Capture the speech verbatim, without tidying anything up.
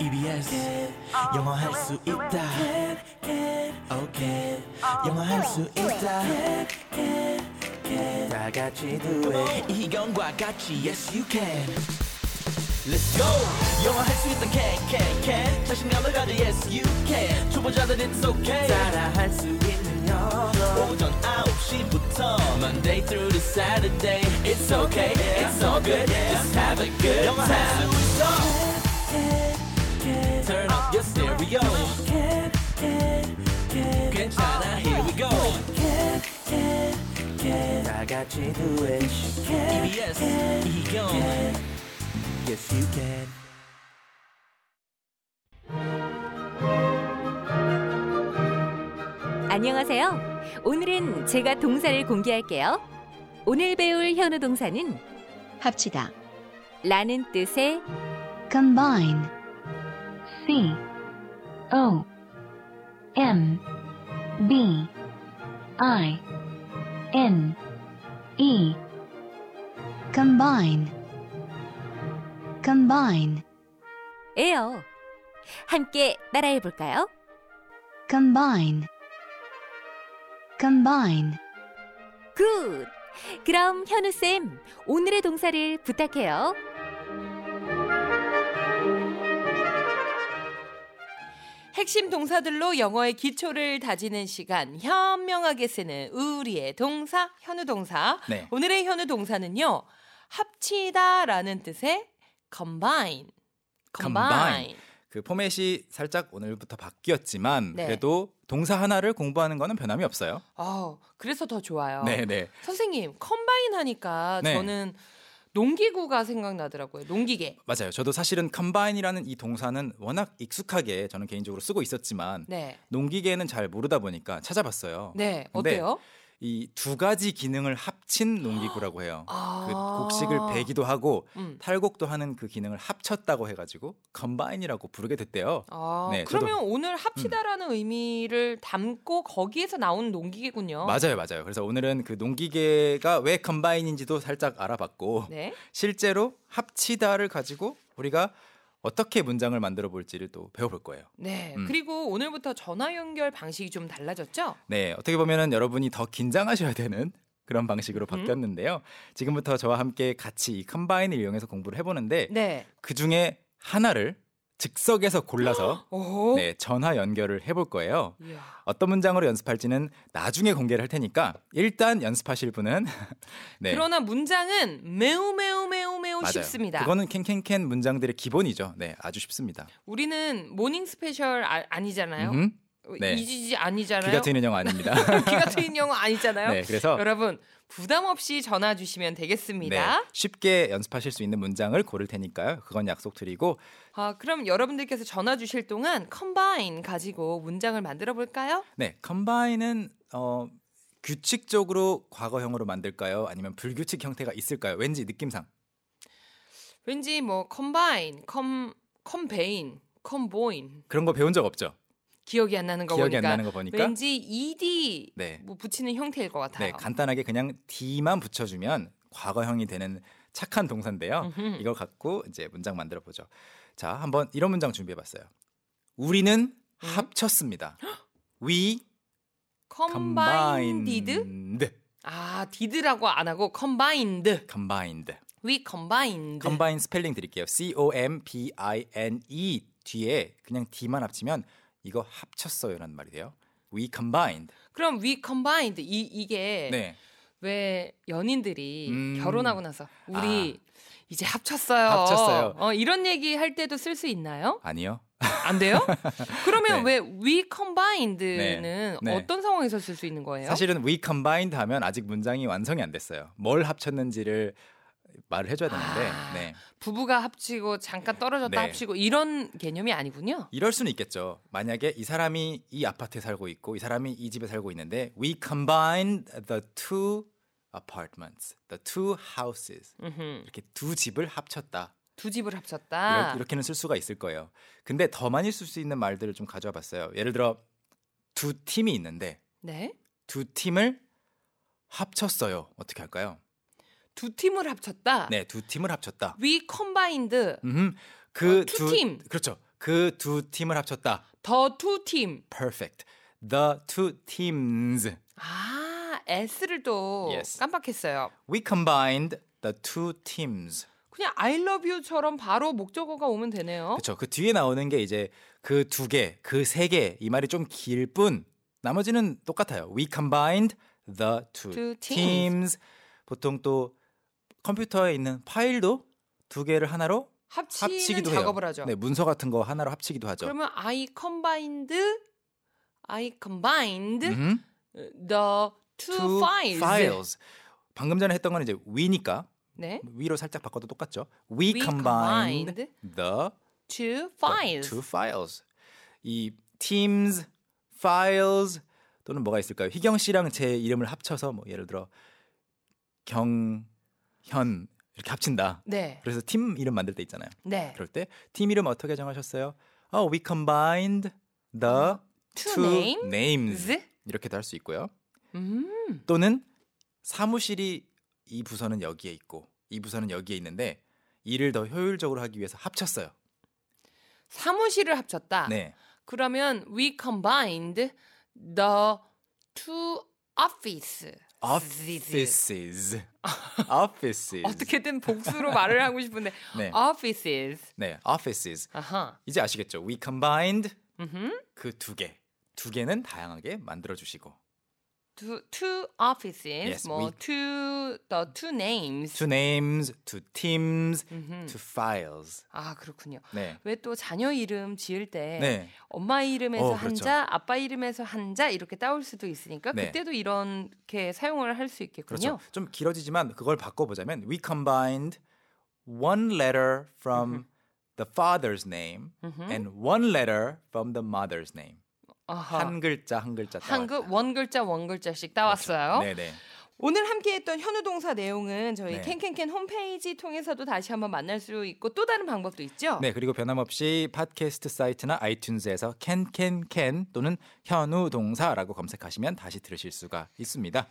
이비에스 영어 할 수 있다. 오케이 영어 할 수 있다. 다 같이 do it. 이희경과 같이 yes you can. Let's go. 영어 할 수 있다. Can can can. 자신감을 가져 yes you can. 초보자들 it's okay. 따라 할 수 있는 영어. 오전 아홉 시부터 Monday through to Saturday. It's okay. It's all good. Just have a good time. 영어 할 수 있어. Turn up your stereo. Can, can, can. 괜찮아, here we go. Can, can, can. 다 같이 do it. 이비에스, 이희경. Yes, you can. 안녕하세요. 오늘은 제가 동사를 공개할게요. 오늘 배울 현우 동사는 합치다 라는 뜻의 combine. C O M B I N E combine combine 에요. 함께 따라해 볼까요? combine combine 굿. 그럼 현우쌤, 오늘의 동사를 부탁해요. 핵심 동사들로 영어의 기초를 다지는 시간, 현명하게 쓰는 우리의 동사, 현우 동사. 네. 오늘의 현우 동사는요, 합치다 라는 뜻의 combine. combine. combine. 그 포맷이 살짝 오늘부터 바뀌었지만 네. 그래도 동사 하나를 공부하는 거는 변함이 없어요. 아, 그래서 더 좋아요. 네네. 선생님, combine 하니까 네. 저는 농기구가 생각나더라고요. 농기계. 맞아요. 저도 사실은 컴바인이라는 이 동사는 워낙 익숙하게 저는 개인적으로 쓰고 있었지만 네. 농기계는 잘 모르다 보니까 찾아봤어요. 네. 어때요? 이 두 가지 기능을 합친 농기구라고 해요. 아~ 그 곡식을 베기도 하고 음. 탈곡도 하는 그 기능을 합쳤다고 해가지고 컴바인이라고 부르게 됐대요. 아, 네, 그러면 저도, 오늘 합치다라는 음. 의미를 담고 거기에서 나온 농기계군요. 맞아요, 맞아요. 그래서 오늘은 그 농기계가 왜 컴바인인지도 살짝 알아봤고 네? 실제로 합치다를 가지고 우리가 어떻게 문장을 만들어 볼지를 또 배워볼 거예요. 네, 음. 그리고 오늘부터 전화 연결 방식이 좀 달라졌죠? 네, 어떻게 보면은 여러분이 더 긴장하셔야 되는 그런 방식으로 바뀌었는데요. 음. 지금부터 저와 함께 같이 이 컴바인을 이용해서 공부를 해보는데 네. 그중에 하나를 즉석에서 골라서 네, 전화 연결을 해볼 거예요. 이야. 어떤 문장으로 연습할지는 나중에 공개를 할 테니까 일단 연습하실 분은 네. 그러나 문장은 매우 매우 매우 매우 맞아요. 쉽습니다. 그거는 캔캔캔 문장들의 기본이죠. 네, 아주 쉽습니다. 우리는 모닝 스페셜 아, 아니잖아요. 음흠. 네. 이지지 아니잖아요. 귀가 트이는 영어 아닙니다. 귀가 트이는 영어 아니잖아요. 네, 그래서 여러분 부담 없이 전화 주시면 되겠습니다. 네, 쉽게 연습하실 수 있는 문장을 고를 테니까요. 그건 약속드리고. 아, 그럼 여러분들께서 전화 주실 동안 컴바인 가지고 문장을 만들어 볼까요? 네, 컴바인은 어, 규칙적으로 과거형으로 만들까요? 아니면 불규칙 형태가 있을까요? 왠지 느낌상. 왠지 뭐 컴바인, 컴 컴베인, 컴보인 그런 거 배운 적 없죠? 기억이 안 나는 거, 기억이 보니까, 안 나는 거 보니까 왠지 ed 네. 뭐 붙이는 형태일 것 같아요. 네, 간단하게 그냥 d만 붙여주면 과거형이 되는 착한 동사인데요. 음흠. 이걸 갖고 이제 문장 만들어 보죠. 자, 한번 이런 문장 준비해봤어요. 우리는 음? 합쳤습니다. We combined. 아, did라고 안 하고 combined. combined. We combined. combine 스펠링 드릴게요. C O M B I N E 뒤에 그냥 d만 합치면 이거 합쳤어요라는 말이 돼요. We combined. 그럼 we combined 이 이게 네. 왜 연인들이 음. 결혼하고 나서 우리 아. 이제 합쳤어요. 합쳤어요. 어, 이런 얘기 할 때도 쓸 수 있나요? 아니요. 안 돼요? 그러면 네. 왜 we combined는 네. 네. 어떤 상황에서 쓸 수 있는 거예요? 사실은 we combined 하면 아직 문장이 완성이 안 됐어요. 뭘 합쳤는지를 말을 해줘야 되는데 아, 네. 부부가 합치고 잠깐 떨어졌다 네. 합치고 이런 개념이 아니군요. 이럴 수는 있겠죠. 만약에 이 사람이 이 아파트에 살고 있고 이 사람이 이 집에 살고 있는데 We combined the two apartments, the two houses. 음흠. 이렇게 두 집을 합쳤다. 두 집을 합쳤다. 이렇게, 이렇게는 쓸 수가 있을 거예요. 근데 더 많이 쓸 수 있는 말들을 좀 가져와 봤어요. 예를 들어 두 팀이 있는데 네? 두 팀을 합쳤어요. 어떻게 할까요? 두 팀을 합쳤다. 네, 두 팀을 합쳤다. We combined. 음, 그 두 팀. 그렇죠. 그 두 팀을 합쳤다. The two team. Perfect. The two teams. 아, S를 또 yes. 깜빡했어요. We combined the two teams. 그냥 I love you처럼 바로 목적어가 오면 되네요. 그렇죠. 그 뒤에 나오는 게 이제 그 두 개, 그 세 개 이 말이 좀 길 뿐 나머지는 똑같아요. We combined the two, two teams. teams. 보통 또 컴퓨터에 있는 파일도 두 개를 하나로 합치기도 작업을 해요. 하죠. 네, 문서 같은 거 하나로 합치기도 하죠. 그러면 I combined, I combined mm-hmm. the two, two files. files. 방금 전에 했던 건 이제 we니까. 네? 위로 살짝 바꿔도 똑같죠. We, We combined, combined the two files. The two files. 이 teams, files 또는 뭐가 있을까요? 희경 씨랑 제 이름을 합쳐서 뭐 예를 들어 경현 이렇게 합친다. 네. 그래서 팀 이름 만들 때 있잖아요. 네. 그럴 때 팀 이름 어떻게 정하셨어요? Oh, we combined the two, two names. names. 이렇게도 할 수 있고요. 음. 또는 사무실이 이 부서는 여기에 있고 이 부서는 여기에 있는데 일을 더 효율적으로 하기 위해서 합쳤어요. 사무실을 합쳤다. 네. 그러면 we combined the two office. offices. offices. 어떻게든 복수로 말을 하고 싶은데 네. offices. 네, offices. 아하. 이제 아시겠죠? we combined 그 두 개. 두 개는 다양하게 만들어 주시고 Two, two offices, yes, 뭐 we, two the two names, two names, two teams, mm-hmm. two files. 아 그렇군요. 네. 왜 또 자녀 이름 지을 때 네. 엄마 이름에서 어, 한 그렇죠. 자, 아빠 이름에서 한 자 이렇게 따올 수도 있으니까 네. 그때도 이렇게 사용을 할 수 있겠군요. 그렇죠. 좀 길어지지만 그걸 바꿔보자면 we combined one letter from mm-hmm. the father's name mm-hmm. and one letter from the mother's name. 아하. 한 글자 한 글자 따왔어요. 한 원 글자 원 글자씩 따왔어요. 그렇죠. 네네. 오늘 함께했던 현우 동사 내용은 저희 네. 캔캔캔 홈페이지 통해서도 다시 한번 만날 수 있고 또 다른 방법도 있죠. 네, 그리고 변함없이 팟캐스트 사이트나 아이튠즈에서 캔캔캔 또는 현우 동사라고 검색하시면 다시 들으실 수가 있습니다.